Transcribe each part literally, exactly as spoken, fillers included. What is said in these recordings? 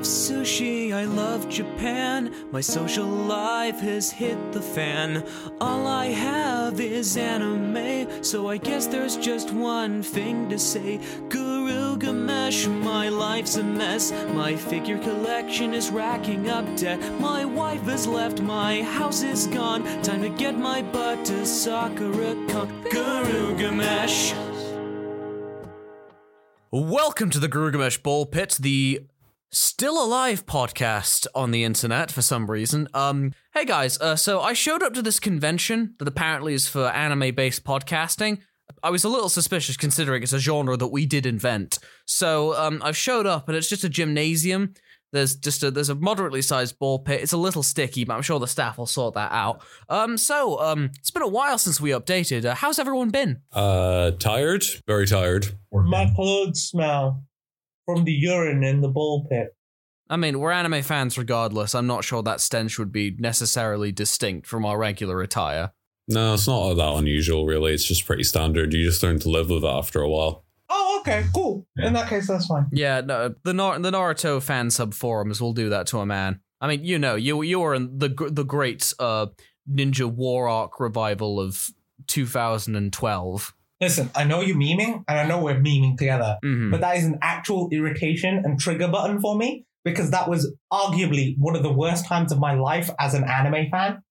love sushi, I love Japan. My social life has hit the fan. All I have is anime, so I guess there's just one thing to say. Gilgamesh, my life's a mess. My figure collection is racking up debt. My wife has left, my house is gone. Time to get my butt to Sakura Kong. Gilgamesh. Welcome to the Gilgamesh Bowl Pit, the Still Alive podcast on the internet for some reason. Um, hey guys, uh, so I showed up to this convention that apparently is for anime-based podcasting. I was a little suspicious considering it's a genre that we did invent. So um, I've showed up and it's just a gymnasium. There's just a there's a moderately sized ball pit. It's a little sticky, but I'm sure the staff will sort that out. Um, so um, it's been a while since we updated. Uh, how's everyone been? Uh, tired, very tired. My clothes smell from the urine in the ball pit. I mean, we're anime fans regardless. I'm not sure that stench would be necessarily distinct from our regular attire. No, it's not that unusual, really. It's just pretty standard. You just learn to live with it after a while. Oh, okay, cool. Yeah. In that case, that's fine. Yeah, no, the Nar- the Naruto fan sub forums will do that to a man. I mean, you know, you you were in the the great uh, Ninja War arc revival of two thousand twelve. Listen, I know you're memeing, and I know we're memeing together, mm-hmm. but that is an actual irritation and trigger button for me, because that was arguably one of the worst times of my life as an anime fan.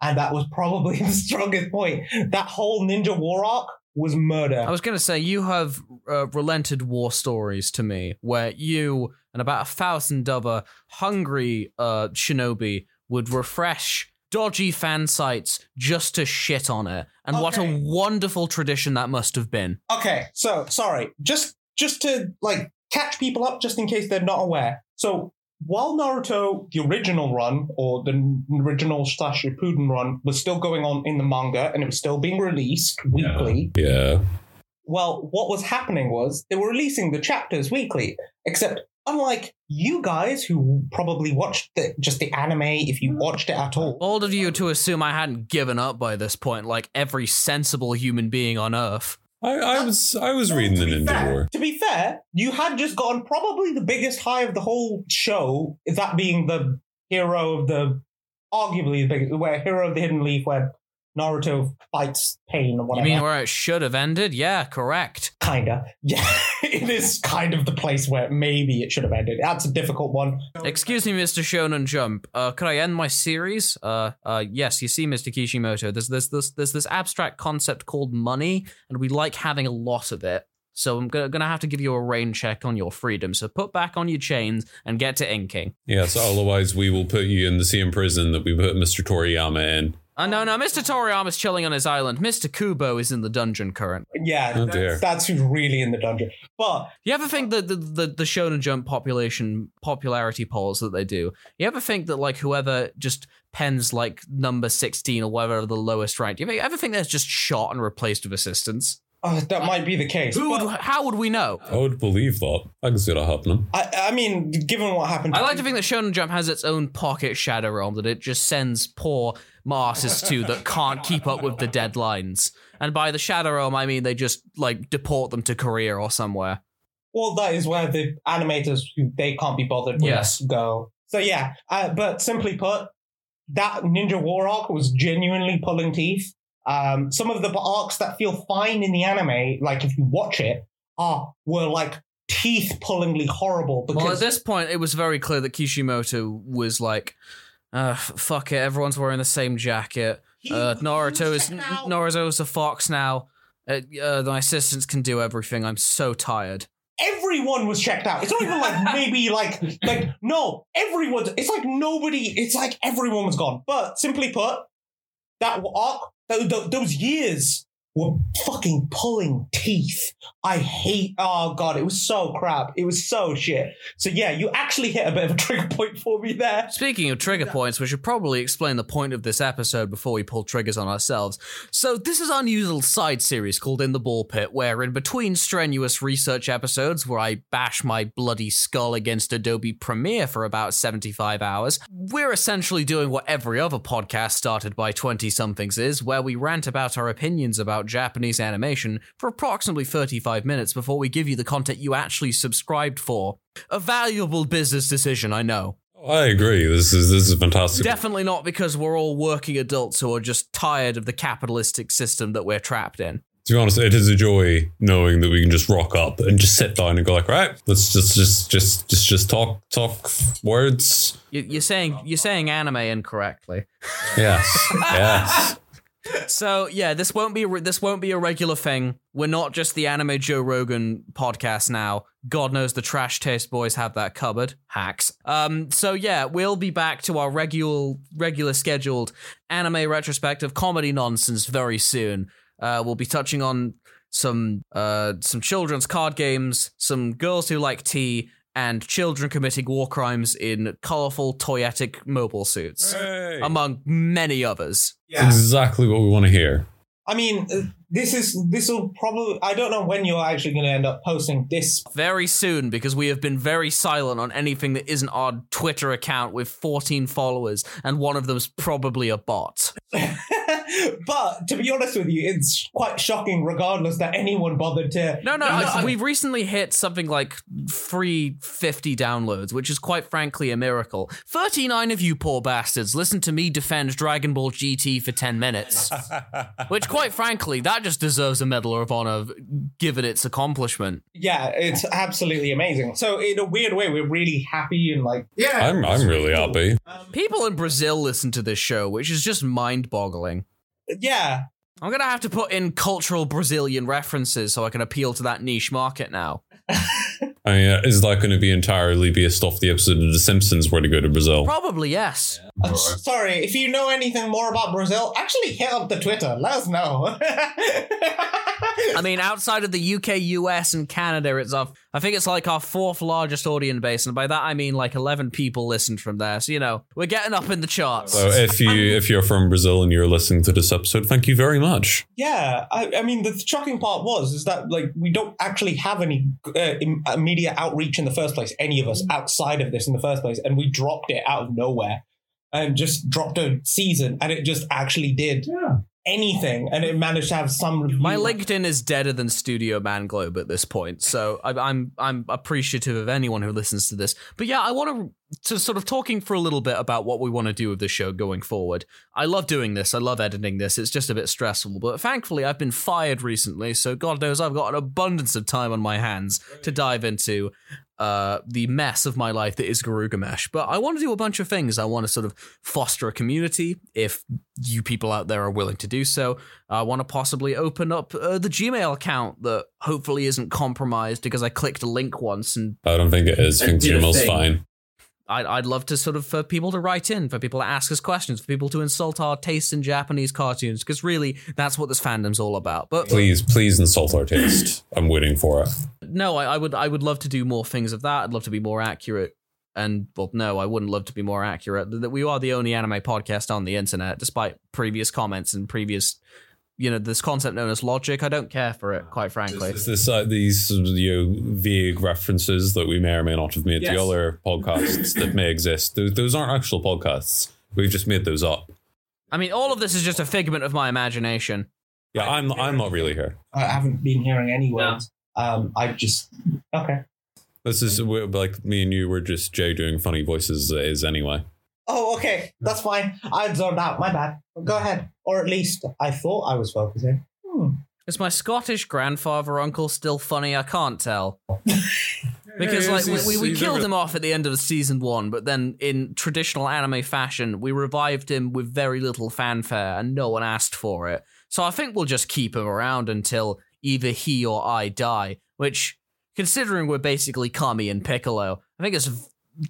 And that was probably the strongest point. That whole Ninja War arc was murder. I was going to say, you have uh, relented war stories to me, where you and about a thousand other hungry uh, shinobi would refresh dodgy fan sites just to shit on it. And okay. What a wonderful tradition that must have been. Okay, so, sorry. Just, just to, like, catch people up just in case they're not aware. So... while Naruto, the original run, or the original slash Yipuden run, was still going on in the manga, and it was still being released weekly. Yeah. yeah. Well, what was happening was they were releasing the chapters weekly, except unlike you guys who probably watched the, just the anime, if you watched it at all. Bold of you to assume I hadn't given up by this point, like every sensible human being on Earth. I, I was I was well, reading the Ninja fair, War. To be fair, you had just gotten probably the biggest high of the whole show, that being the hero of the, arguably the biggest, where Hero of the Hidden Leaf, where Naruto fights pain or whatever. You mean where it should have ended? Yeah, correct. Kinda. Yeah, it is kind of the place where maybe it should have ended. That's a difficult one. Excuse me, Mister Shonen Jump. Uh, could I end my series? Uh, uh, yes, you see, Mister Kishimoto, there's, there's, there's, there's this abstract concept called money, and we like having a lot of it. So I'm going to have to give you a rain check on your freedom. So put back on your chains and get to inking. Yes, otherwise we will put you in the same prison that we put Mister Toriyama in. Uh, no, no, Mister Toriyama's chilling on his island. Mister Kubo is in the dungeon currently. Yeah, oh, that's, that's who's really in the dungeon. But you ever think that the, the, the Shonen Jump population popularity polls that they do, you ever think that like whoever just pens like number sixteen or whatever the lowest rank, you ever think that's just shot and replaced with assistance? Oh, that might be the case. Who would, how would we know? I would believe that. I can see that happening. I, I mean, given what happened... I like to think that Shonen Jump has its own pocket shadow realm that it just sends poor artists to that can't keep up with the deadlines. And by the shadow realm, I mean they just, like, deport them to Korea or somewhere. Well, that is where the animators, who they can't be bothered with, yes. go. So, yeah. Uh, but simply put, that Ninja War arc was genuinely pulling teeth. Um, some of the arcs that feel fine in the anime, like if you watch it, are were like teeth-pullingly horrible. Because well, at this point, it was very clear that Kishimoto was like, uh, fuck it, everyone's wearing the same jacket. Uh, Naruto is Naruto's a fox now. Uh, uh, my assistants can do everything. I'm so tired. Everyone was checked out. It's not even like maybe like, like no, everyone's, it's like nobody, it's like everyone was gone. But simply put, that arc, those years were fucking pulling teeth. I hate... Oh, God, it was so crap. It was so shit. So, yeah, you actually hit a bit of a trigger point for me there. Speaking of trigger points, we should probably explain the point of this episode before we pull triggers on ourselves. So, this is our new little side series called In the Ball Pit, where in between strenuous research episodes where I bash my bloody skull against Adobe Premiere for about seventy-five hours, we're essentially doing what every other podcast started by twenty-somethings is, where we rant about our opinions about Japanese animation for approximately 35 five minutes before we give you the content you actually subscribed for. A valuable business decision, I know. I agree. This is this is fantastic. Definitely not because we're all working adults who are just tired of the capitalistic system that we're trapped in. To be honest, it is a joy knowing that we can just rock up and just sit down and go like, right, let's just just just just just talk talk words. You're saying you're saying anime incorrectly. Yes, yes. So yeah, this won't be this won't be a regular thing. We're not just the Anime Joe Rogan podcast now. God knows the Trash Taste boys have that covered. Hacks. Um. So yeah, we'll be back to our regular regular scheduled anime retrospective comedy nonsense very soon. Uh, we'll be touching on some uh some children's card games, some girls who like tea, and children committing war crimes in colorful, toyetic mobile suits, hey. among many others. Yeah. Exactly what we want to hear. I mean, this is this will probably... I don't know when you're actually going to end up posting this. Very soon, because we have been very silent on anything that isn't our Twitter account with fourteen followers, and one of them's probably a bot. But, to be honest with you, it's quite shocking, regardless, that anyone bothered to... No, no, I, we've recently hit something like three hundred fifty downloads, which is quite frankly a miracle. thirty-nine of you poor bastards listen to me defend Dragon Ball G T for ten minutes. Which, quite frankly, that just deserves a Medal of Honor, given its accomplishment. Yeah, it's absolutely amazing. So in a weird way, we're really happy and like... Yeah, I'm, I'm really cool. happy. Um, People in Brazil listen to this show, which is just mind-boggling. Yeah. I'm going to have to put in cultural Brazilian references so I can appeal to that niche market now. I mean, uh, is that going to be entirely based off the episode of The Simpsons where they go to Brazil? Probably, yes. Yeah. Uh, sorry, if you know anything more about Brazil, actually hit up the Twitter. Let us know. I mean, outside of the U K, U S, and Canada, it's our, I think it's like our fourth largest audience base, and by that I mean like eleven people listened from there. So, you know, we're getting up in the charts. So if, you, if you're from Brazil and you're listening to this episode, thank you very much. Yeah, I, I mean, the shocking part was is that like we don't actually have any uh, media outreach in the first place, any of us outside of this in the first place, and we dropped it out of nowhere and just dropped a season, and it just actually did. Yeah. Anything, and it managed to have some review. My LinkedIn is deader than Studio Manglobe at this point, so I, I'm I'm appreciative of anyone who listens to this. But yeah, I want to to sort of talking for a little bit about what we want to do with the show going forward. I love doing this. I love editing this. It's just a bit stressful, but thankfully I've been fired recently, so God knows I've got an abundance of time on my hands to dive into Uh, the mess of my life that is Gilgamesh. But I want to do a bunch of things. I want to sort of foster a community, if you people out there are willing to do so. I want to possibly open up uh, the Gmail account that hopefully isn't compromised because I clicked a link once. And I don't think it is. I think Gmail's fine. I'd, I'd love to sort of for people to write in, for people to ask us questions, for people to insult our taste in Japanese cartoons, because really that's what this fandom's all about. But please, please insult our taste. I'm waiting for it. No, I, I would, I would love to do more things of that. I'd love to be more accurate. And well, no, I wouldn't love to be more accurate. That we are the only anime podcast on the internet, despite previous comments and previous. You know, this concept known as logic, I don't care for it, quite frankly. It's this, uh, these you know, vague references that we may or may not have made yes. to other podcasts that may exist. Those, those aren't actual podcasts. We've just made those up. I mean, all of this is just a figment of my imagination. Yeah, I'm I'm not really here. I haven't been hearing any words. No. Um, I've just... Okay. This is like me and you were just Jay doing funny voices as it is anyway. Oh, okay. That's fine. I zoned out. My bad. Go ahead. Or at least I thought I was focusing. Hmm. Is my Scottish grandfather uncle still funny? I can't tell. Because like we, we, we killed him off at the end of season one, but then in traditional anime fashion, we revived him with very little fanfare and no one asked for it. So I think we'll just keep him around until either he or I die, which, considering we're basically Kami and Piccolo, I think it's...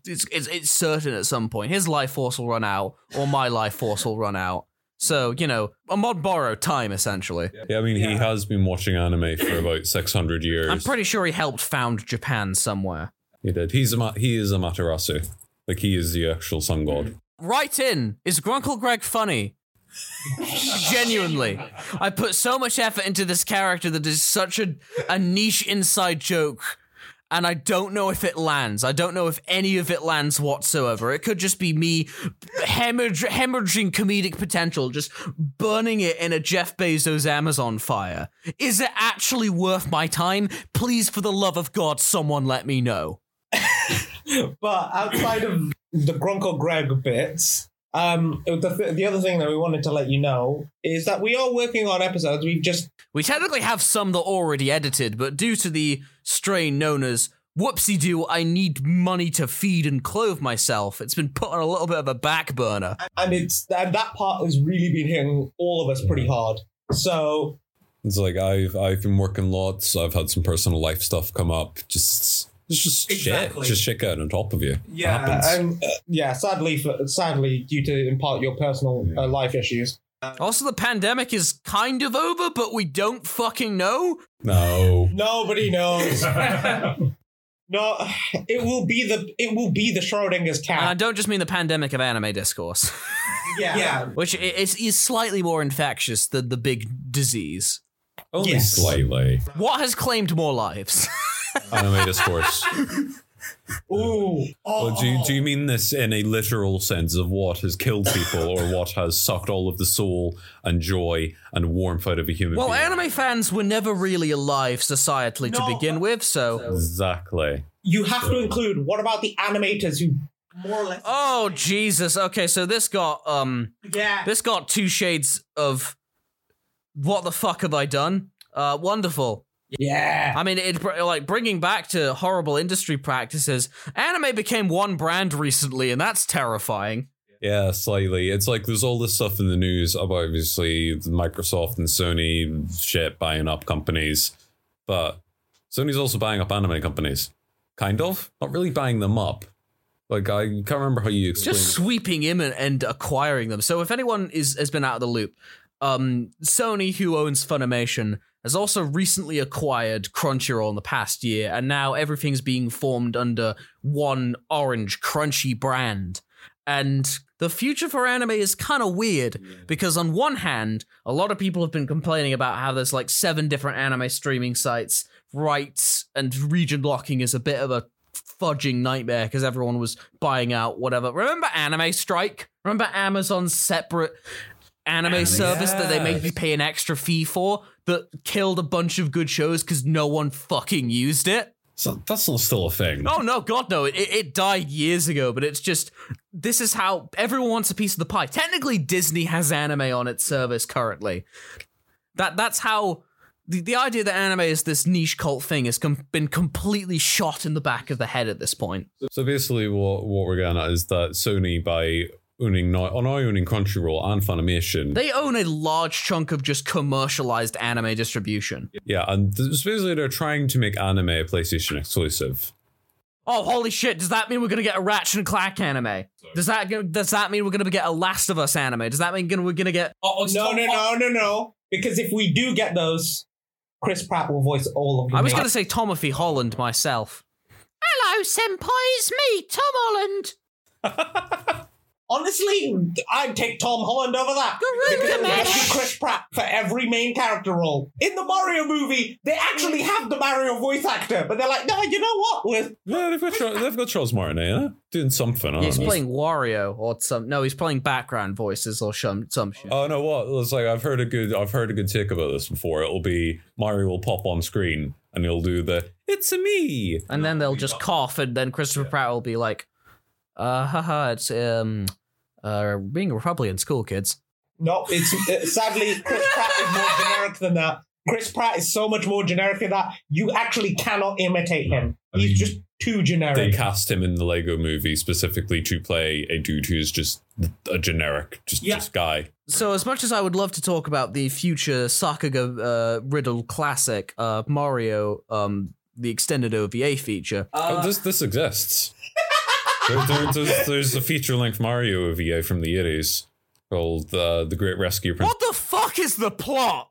It's, it's it's certain at some point his life force will run out or my life force will run out. So, you know, a mod borrow time, essentially. Yeah, I mean, yeah. He has been watching anime for about six hundred years. I'm pretty sure he helped found Japan somewhere. He did. He's a, he is a Materasu. Like, he is the actual sun god. Right in. Is Grunkle Greg funny? Genuinely. I put so much effort into this character that is such a, a niche inside joke. and I don't know if it lands. I don't know if any of it lands whatsoever. It could just be me hemorrhag- hemorrhaging comedic potential, just burning it in a Jeff Bezos Amazon fire. Is it actually worth my time? Please, for the love of God, someone let me know. But outside of the Gronko Greg bits, um, the, th- the other thing that we wanted to let you know is that we are working on episodes. We've just... We technically have some that are already edited, but due to the strain known as, whoopsie-doo, I need money to feed and clothe myself, it's been put on a little bit of a back burner. And, it's, and that part has really been hitting all of us pretty hard. So... It's like, I've, I've been working lots, I've had some personal life stuff come up, just... It's just exactly. shit, just shit going on top of you. Yeah, and, uh, yeah. Sadly, for, sadly, due to in part your personal uh, life issues. Uh, also, the pandemic is kind of over, but we don't fucking know. No, nobody knows. No, it will be the it will be the Schrodinger's cat. And I don't just mean the pandemic of anime discourse. yeah. yeah, which is is slightly more infectious than the big disease. Only yes. slightly. What has claimed more lives? Anime discourse. Ooh. Oh. Well, do, do you mean this in a literal sense of what has killed people or what has sucked all of the soul and joy and warmth out of a human well, being? Well, anime fans were never really alive societally no, to begin with, so... Exactly. You have so. to include, what about the animators who... More or less... Oh, Jesus. Okay, so this got, um... Yeah. This got two shades of... What the fuck have I done? Uh, wonderful. Yeah. I mean, it like bringing back to horrible industry practices, anime became one brand recently, and that's terrifying. Yeah, slightly. It's like there's all this stuff in the news about obviously Microsoft and Sony shit buying up companies, but Sony's also buying up anime companies. Kind of. Not really buying them up. Like, I can't remember how you explained it. Just sweeping in and, and acquiring them. So if anyone is has been out of the loop, um, Sony, who owns Funimation, has also recently acquired Crunchyroll in the past year, and now everything's being formed under one orange crunchy brand. And the future for anime is kind of weird, yeah. because on one hand, a lot of people have been complaining about how there's like seven different anime streaming sites, rights and region blocking is a bit of a fudging nightmare because everyone was buying out whatever. Remember Anime Strike? Remember Amazon's separate... Anime, anime service yeah. that they make you pay an extra fee for that killed a bunch of good shows because no one fucking used it. So that's not still a thing. Oh no, God no! It, it died years ago, but it's just this is how everyone wants a piece of the pie. Technically, Disney has anime on its service currently. That that's how the, the idea that anime is this niche cult thing has com- been completely shot in the back of the head at this point. So basically, what what we're getting at is that Sony by owning now owning Crunchyroll and Funimation. They own a large chunk of just commercialized anime distribution. Yeah, and supposedly they're trying to make anime a PlayStation exclusive. Oh, holy shit, does that mean we're going to get a Ratchet and Clank anime? Does that does that mean we're going to get a Last of Us anime? Does that mean we're going to get... Oh, no, no, no, no, no. Because if we do get those, Chris Pratt will voice all of them. I was going to say Timothy Holland myself. Hello, senpai, it's me, Tom Holland. Honestly, I'd take Tom Holland over that. Gilgamesh! Chris Pratt for every main character role. In the Mario movie, they actually have the Mario voice actor, but they're like, no, you know what? With no, they've got Charles, they've got Charles Martinet, yeah? Doing something. Yeah, he's know. playing Wario or some. No, he's playing background voices or some some shit. Oh no, what? It's like I've heard a good I've heard a good take about this before. It'll be Mario will pop on screen and he'll do the "It's-a me," and then they'll just cough, and then Christopher yeah. Pratt will be like, Uh, haha, it's, um, uh, being a Republican school, kids. No, it's, uh, sadly, Chris Pratt is more generic than that. Chris Pratt is so much more generic than that, you actually cannot imitate him. I He's mean, just too generic. They cast him in the Lego movie specifically to play a dude who's just a generic, just, yeah. just guy. So as much as I would love to talk about the future Sakuga, uh, Riddle classic, uh, Mario, um, the extended O V A feature. Uh, oh, this, this exists. There, there, there's, there's a feature-length Mario O V A from the eighties called uh, The Great Rescue. Prin- what the fuck is the plot?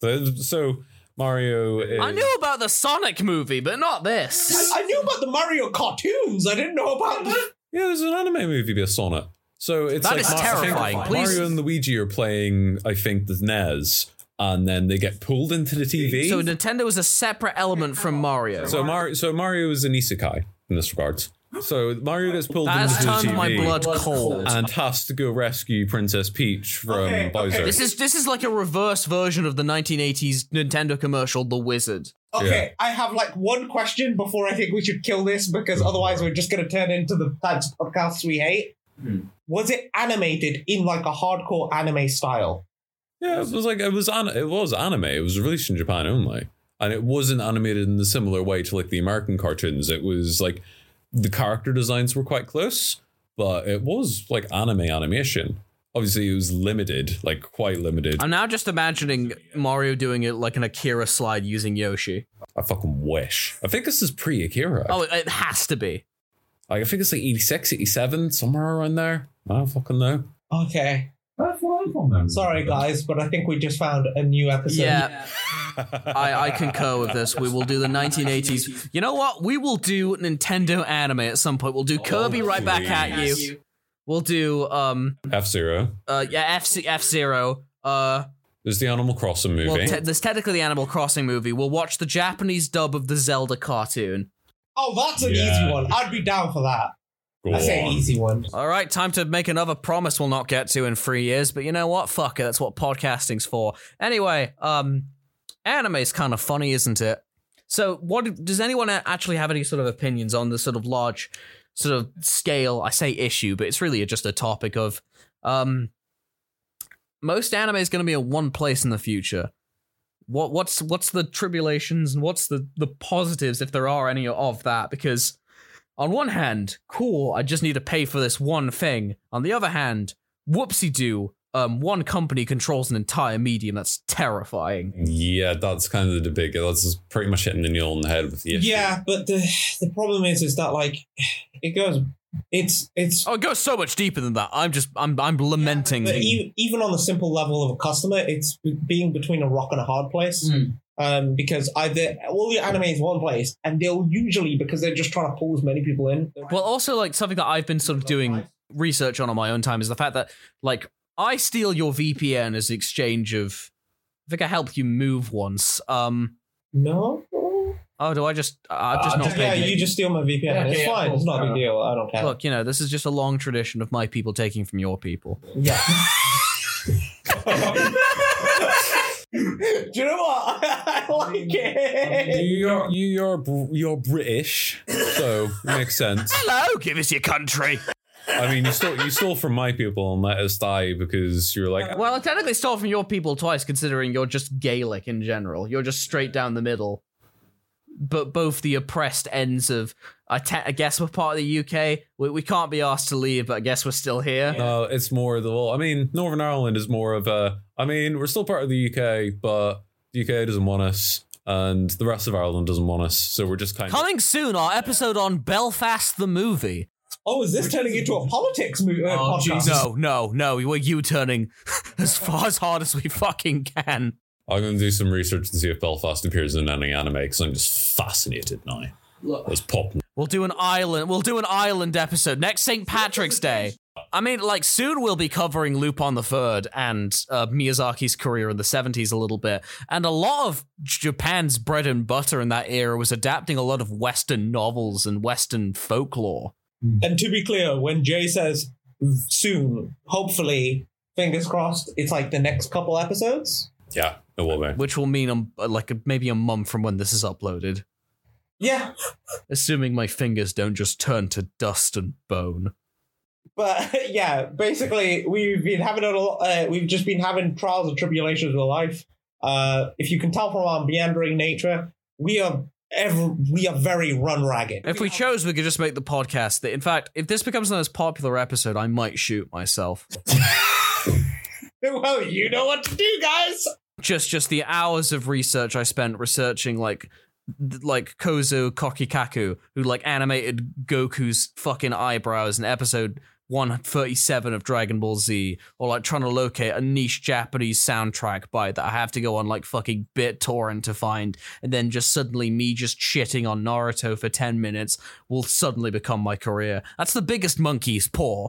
The, so, Mario is... I knew about the Sonic movie, but not this. I, I knew about the Mario cartoons. I didn't know about the... Yeah, there's an anime movie based on it. So it's that like is Mar- terrifying. Please. Mario and Luigi are playing, I think, the N E S. and then they get pulled into the T V. So Nintendo is a separate element from Mario. So Mario, so Mario is an isekai in this regard. So Mario gets pulled that into the T V. That has turned my blood cold. And has to go rescue Princess Peach from okay, Bowser. Okay. This is this is like a reverse version of the nineteen eighties Nintendo commercial, The Wizard. Okay, yeah. I have like one question before I think we should kill this, because otherwise we're just going to turn into the types of podcasts we hate. Hmm. Was it animated in like a hardcore anime style? Yeah, it was like it was an, it was anime. It was released in Japan only, and it wasn't animated in a similar way to like the American cartoons. It was like. The character designs were quite close, but it was like anime animation. Obviously, it was limited, like quite limited. I'm now just imagining Mario doing it like an Akira slide using Yoshi. I fucking wish. I think this is pre-Akira. Oh, it has to be. Like, I think it's like eighty-six, eighty-seven, somewhere around there. I don't fucking know. Okay. Sorry, guys, but I think we just found a new episode. Yeah, I, I concur with this. We will do the nineteen eighties. You know what? We will do Nintendo anime at some point. We'll do Kirby oh, right please. back at you. We'll do um F-Zero. Uh, yeah, F- F-Zero. Uh, there's the Animal Crossing movie. Well, te- there's technically the Animal Crossing movie. We'll watch the Japanese dub of the Zelda cartoon. Oh, that's an yeah. easy one. I'd be down for that. Go That's on. An easy one. All right, time to make another promise we'll not get to in three years, but you know what? Fuck it, that's what podcasting's for. Anyway, um, anime's kind of funny, isn't it? So what does anyone actually have any sort of opinions on the sort of large sort of scale, I say issue, but it's really just a topic of um, most anime is going to be in one place in the future. What What's what's the tribulations and what's the, the positives, if there are any of that? Because... on one hand, cool, I just need to pay for this one thing. On the other hand, whoopsie-doo, um, one company controls an entire medium. That's terrifying. Yeah, that's kind of the debate. That's pretty much hitting the nail on the head with the issue. Yeah, but the the problem is, is that like it goes, it's it's. Oh, it goes so much deeper than that. I'm just, I'm, I'm lamenting. Yeah, but even, even on the simple level of a customer, it's being between a rock and a hard place. Mm. Um, because either all your anime is one place, and they'll usually, because they're just trying to pull as many people in. Well, also like something that I've been sort of doing research on on my own time is the fact that like I steal your V P N as an exchange of. I think I helped you move once. Um, no. Oh, do I just? I'm uh, just uh, not. Just, yeah, you just steal my V P N. Yeah, okay, it's yeah, fine. Cool. It's not a big deal. I don't care. Look, you know, this is just a long tradition of my people taking from your people. Yeah. Do you know what? I like it. You're you're you're British, so it makes sense. Hello, give us your country. I mean, you stole you stole from my people and let us die because you're like. Well, I technically stole from your people twice, considering you're just Gaelic in general. You're just straight down the middle. But both the oppressed ends of, I, te- I guess we're part of the U K. We, we can't be asked to leave, but I guess we're still here. No, uh, it's more the whole. I mean, Northern Ireland is more of a. I mean, we're still part of the U K, but the U K doesn't want us, and the rest of Ireland doesn't want us, so we're just kind. Coming of... soon, our episode on Belfast the movie. Oh, is this Which turning is... into a politics movie? Uh, oh, podcast? No, no, no. We're U-turning as far as hard as we fucking can. I'm going to do some research and see if Belfast appears in any anime, because I'm just fascinated now. Look. Let's pop. We'll do an island. We'll do an island episode next Saint Patrick's Day. I mean, like soon we'll be covering Lupin the Third and uh, Miyazaki's career in the seventies a little bit, and a lot of Japan's bread and butter in that era was adapting a lot of Western novels and Western folklore. And to be clear, when Jay says soon, hopefully, fingers crossed, it's like the next couple episodes. Yeah. Will Which will mean um, like a, maybe a month from when this is uploaded. Yeah. Assuming my fingers don't just turn to dust and bone. But yeah, basically we've been having a lot, uh, we've just been having trials and tribulations with life. Uh, if you can tell from our meandering nature, we are ever we are very run ragged. If we chose, we could just make the podcast. That in fact, if this becomes the most popular episode, I might shoot myself. Well, you know what to do, guys. Just just the hours of research I spent researching like like Kozo Kokikaku, who like animated Goku's fucking eyebrows in episode one thirty-seven of Dragon Ball Z, or like trying to locate a niche Japanese soundtrack by that I have to go on like fucking BitTorrent to find, and then just suddenly me just shitting on Naruto for ten minutes will suddenly become my career. That's the biggest monkey's paw.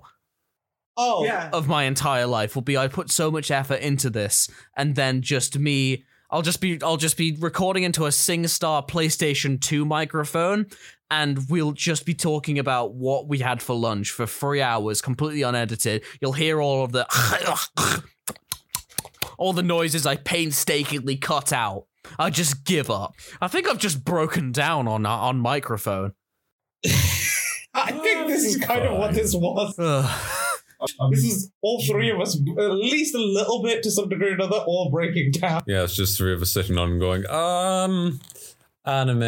oh, yeah. of my entire life will be I put so much effort into this, and then just me, I'll just be I'll just be recording into a SingStar PlayStation two microphone, and we'll just be talking about what we had for lunch for three hours, completely unedited. You'll hear all of the all the noises I painstakingly cut out. I just give up. I think I've just broken down on on microphone. I think this is kind of what this was. This is all three of us, at least a little bit to some degree or another, all breaking down. Yeah, it's just three of us sitting on and going, um, anime,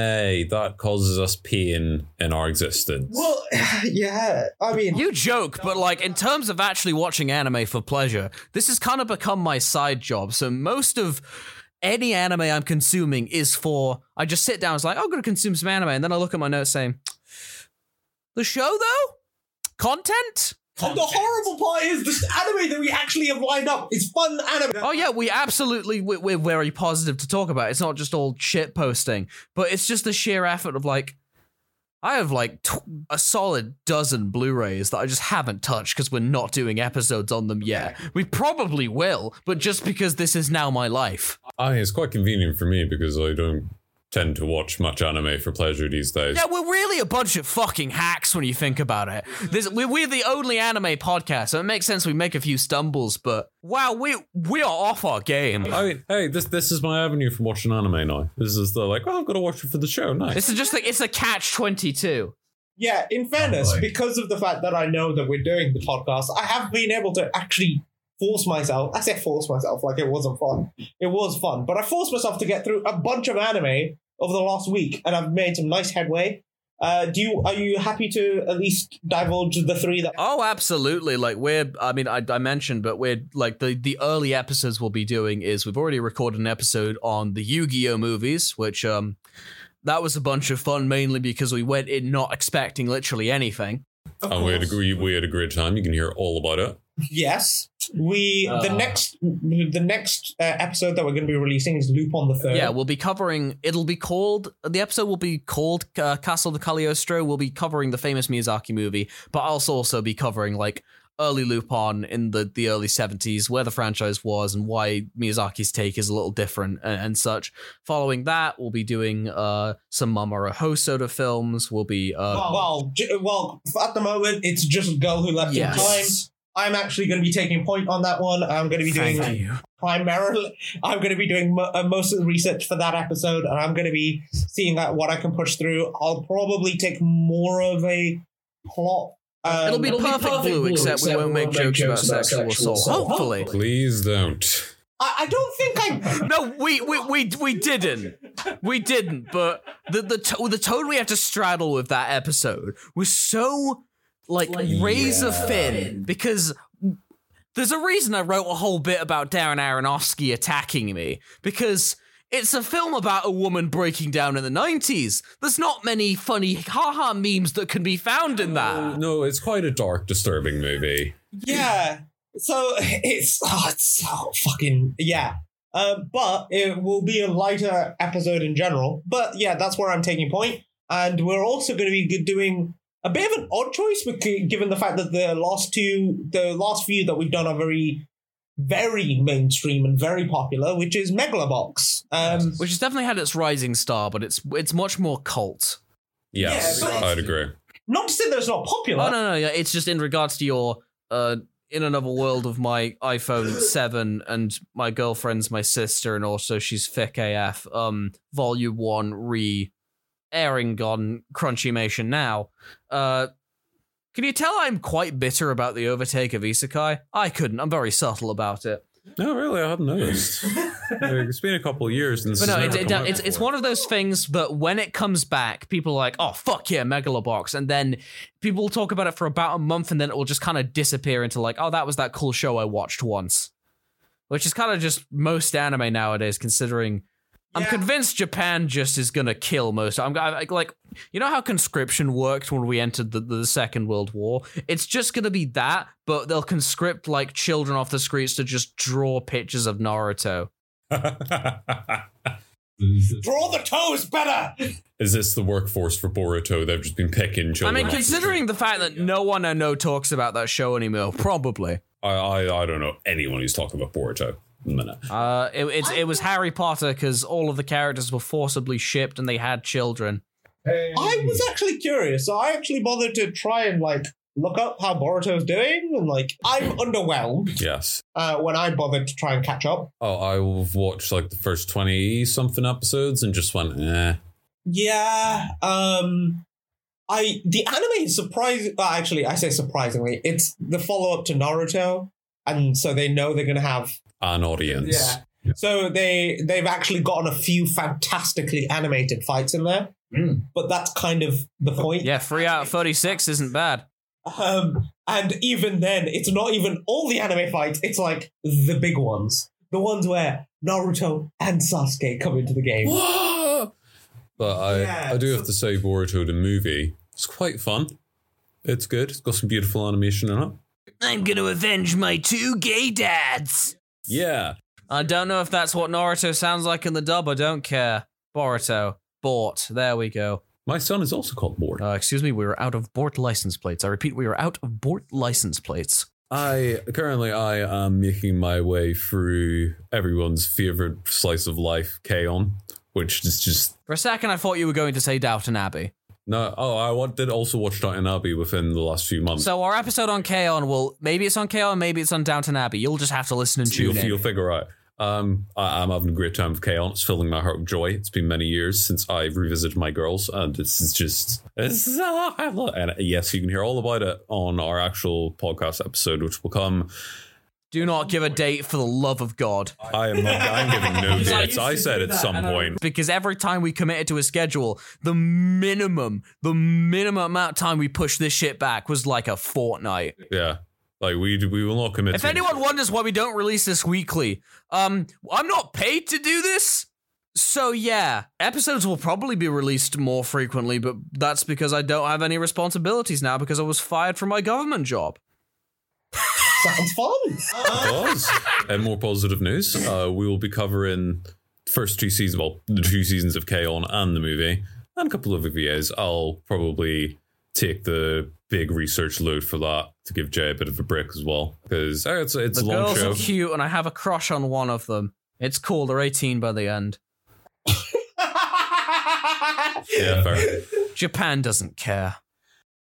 that causes us pain in our existence. Well, yeah, I mean... You joke, but like, in terms of actually watching anime for pleasure, this has kind of become my side job, so most of... any anime I'm consuming is for, I just sit down, it's like, oh, I'm going to consume some anime, and then I look at my notes saying, the show, though? Content? Content. The horrible part is this anime that we actually have lined up is fun anime. Oh, yeah, we absolutely, we're, we're very positive to talk about. It's not just all shit posting, but it's just the sheer effort of, like, I have, like, t- a solid dozen Blu-rays that I just haven't touched because we're not doing episodes on them yet. We probably will, but just because this is now my life. I mean, it's quite convenient for me because I don't tend to watch much anime for pleasure these days. Yeah, we're really a bunch of fucking hacks when you think about it. This, we're, we're the only anime podcast, so it makes sense we make a few stumbles, but wow, we we are off our game. I mean, hey, this this is my avenue for watching anime now. This is the, like, oh, I've got to watch it for the show, nice. This is just like, it's a catch twenty-two. Yeah, in fairness, oh, because of the fact that I know that we're doing the podcast, I have been able to actually... force myself. I say force myself like it wasn't fun. It was fun, but I forced myself to get through a bunch of anime over the last week, and I've made some nice headway. Uh, do you are you happy to at least divulge the three that? Oh, absolutely! Like we're, I mean, I, I mentioned, but we're like the the early episodes we'll be doing is we've already recorded an episode on the Yu-Gi-Oh movies, which um, that was a bunch of fun, mainly because we went in not expecting literally anything. Oh, we had a, we had a great time. You can hear all about it. Yes, we uh, the next the next uh, episode that we're going to be releasing is Lupin the Third. Yeah, we'll be covering. It'll be called the episode will be called uh, Castle de Cagliostro. We'll be covering the famous Miyazaki movie, but I'll also, also be covering like early Lupin in the, the early seventies, where the franchise was, and why Miyazaki's take is a little different and, and such. Following that, we'll be doing uh, some Mamoru Hosoda films. We'll be uh, well, well, well, at the moment it's just Girl Who Left yes. in Time. I'm actually going to be taking point on that one. I'm going to be doing like, primarily. I'm going to be doing mo- most of the research for that episode, and I'm going to be seeing that what I can push through. I'll probably take more of a plot. Um, it'll be it'll perfect, perfect blue, blue except, except we won't make, make jokes, jokes about, about sexual assault. assault. Hopefully, please don't. I, I don't think I. No, we we we we didn't. We didn't. But the the to- the tone we had to straddle with that episode was so. Like, like razor yeah. thin, because there's a reason I wrote a whole bit about Darren Aronofsky attacking me, because it's a film about a woman breaking down in the nineties. There's not many funny haha memes that can be found in that. Oh, no, it's quite a dark, disturbing movie. Yeah, so it's, oh, it's so fucking, yeah. Uh, but it will be a lighter episode in general. But yeah, that's where I'm taking point. And we're also going to be doing... a bit of an odd choice, given the fact that the last two, the last few that we've done are very, very mainstream and very popular, which is Megalobox. Um, which has definitely had its rising star, but it's it's much more cult. Yes, yeah, I'd agree. Not to say that it's not popular. Oh, no, no, yeah, it's just in regards to your uh, In Another World of my iPhone seven and my girlfriend's my sister, and also she's thick A F, um, Volume one re- airing on Crunchymation now. Uh, can you tell I'm quite bitter about the overtake of Isekai? I couldn't. I'm very subtle about it. No, really, I hadn't noticed. It's been a couple of years since. But no, it's, it, it's, it's one of those things. But when it comes back, people are like, "Oh fuck yeah, Megalobox," and then people will talk about it for about a month, and then it will just kind of disappear into like, "Oh, that was that cool show I watched once," which is kind of just most anime nowadays, considering. I'm yeah. convinced Japan just is going to kill most. I'm I, like, you know how conscription worked when we entered the, the Second World War? It's just going to be that, but they'll conscript like children off the streets to just draw pictures of Naruto. Draw the toes better! Is this the workforce for Boruto? They've just been picking children. I mean, considering the fact that no one I know talks about that show anymore, probably. I I, I don't know anyone who's talking about Boruto. No, no. Uh, it, it's, it was Harry Potter because all of the characters were forcibly shipped and they had children. Hey. I was actually curious, so I actually bothered to try and like look up how Boruto's doing, and like I'm underwhelmed. Yes. Uh, when I bothered to try and catch up. Oh, I've watched like the first twenty something episodes and just went, eh. Yeah. Um. I the anime is surprising. Well, actually, I say surprisingly, it's the follow up to Naruto, and so they know they're gonna have an audience. Yeah. yeah. So they they've actually gotten a few fantastically animated fights in there. Mm. But that's kind of the point. Yeah, three out of thirty-six isn't bad. Um, and even then, it's not even all the anime fights. It's like the big ones. The ones where Naruto and Sasuke come into the game. But I, yeah, I do so- have to say Boruto the movie. It's quite fun. It's good. It's got some beautiful animation in it. I'm going to avenge my two gay dads. Yeah. I don't know if that's what Naruto sounds like in the dub. I don't care. Boruto. Bort. There we go. My son is also called Bort. Uh, excuse me, we were out of Bort license plates. I repeat, we were out of Bort license plates. I currently I am making my way through everyone's favorite slice of life, K-On, which is just... For a second, I thought you were going to say Downton Abbey. No, oh, I did also watch Downton Abbey within the last few months. So our episode on K-On will... Maybe it's on K-On, maybe it's on Downton Abbey. You'll just have to listen and tune you'll, in. You'll figure out. Um, I, I'm having a great time with K-On. It's filling my heart with joy. It's been many years since I've revisited my girls, and this is just. It's, uh, I love, and yes, you can hear all about it on our actual podcast episode, which will come. Do not give a date for the love of God. I am not. I'm giving no dates. I said at some point. Because every time we committed to a schedule, the minimum, the minimum amount of time we pushed this shit back was like a fortnight. Yeah. Like we we will not commit. If to anyone wonders why we don't release this weekly, um, I'm not paid to do this. So yeah, episodes will probably be released more frequently, but that's because I don't have any responsibilities now because I was fired from my government job. Sounds fun. It was. And more positive news, uh, we will be covering first two seasons, well, the two seasons of K-On! And the movie, and a couple of O V As. I'll probably take the big research load for that to give Jay a bit of a break as well, because oh, it's it's the a long girls show. Are cute, and I have a crush on one of them. It's cool. They're eighteen by the end. Yeah, fair. Japan doesn't care.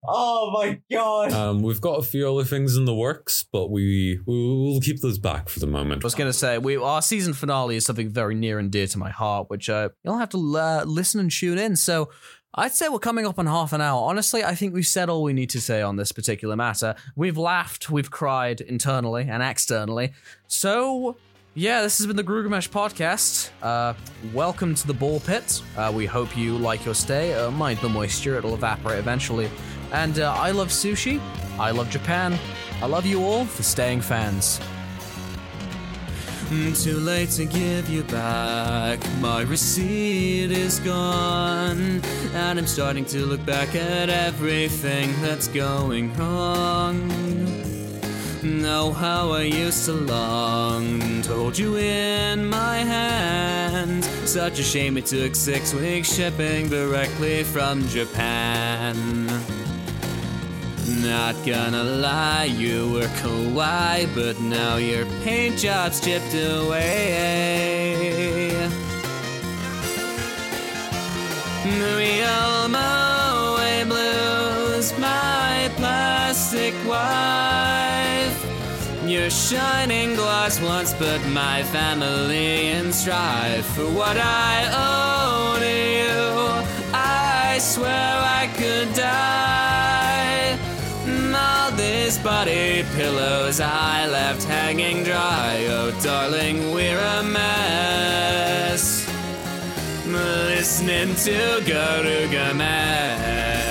Oh my god. Um, we've got a few other things in the works, but we we'll keep those back for the moment. I was gonna say we our season finale is something very near and dear to my heart, which uh, you'll have to uh, listen and tune in. So. I'd say we're coming up on half an hour. Honestly, I think we've said all we need to say on this particular matter. We've laughed, we've cried internally and externally. So, yeah, this has been the Gilgamesh Podcast. Uh, welcome to the Bowl Pit. Uh, we hope you like your stay. Uh, mind the moisture, it'll evaporate eventually. And uh, I love sushi. I love Japan. I love you all for staying fans. Too late to give you back. My receipt is gone, and I'm starting to look back at everything that's going wrong. Know how I used to long to hold you in my hand. Such a shame it took six weeks shipping directly from Japan. Not gonna lie, you were kawaii, but now your paint job's chipped away. We almost blues, my plastic wife. Your shining glass once put my family in strife for what I owe to you. I swear I could die. All these body pillows I left hanging dry. Oh, darling, we're a mess. Listening to Gilgamesh.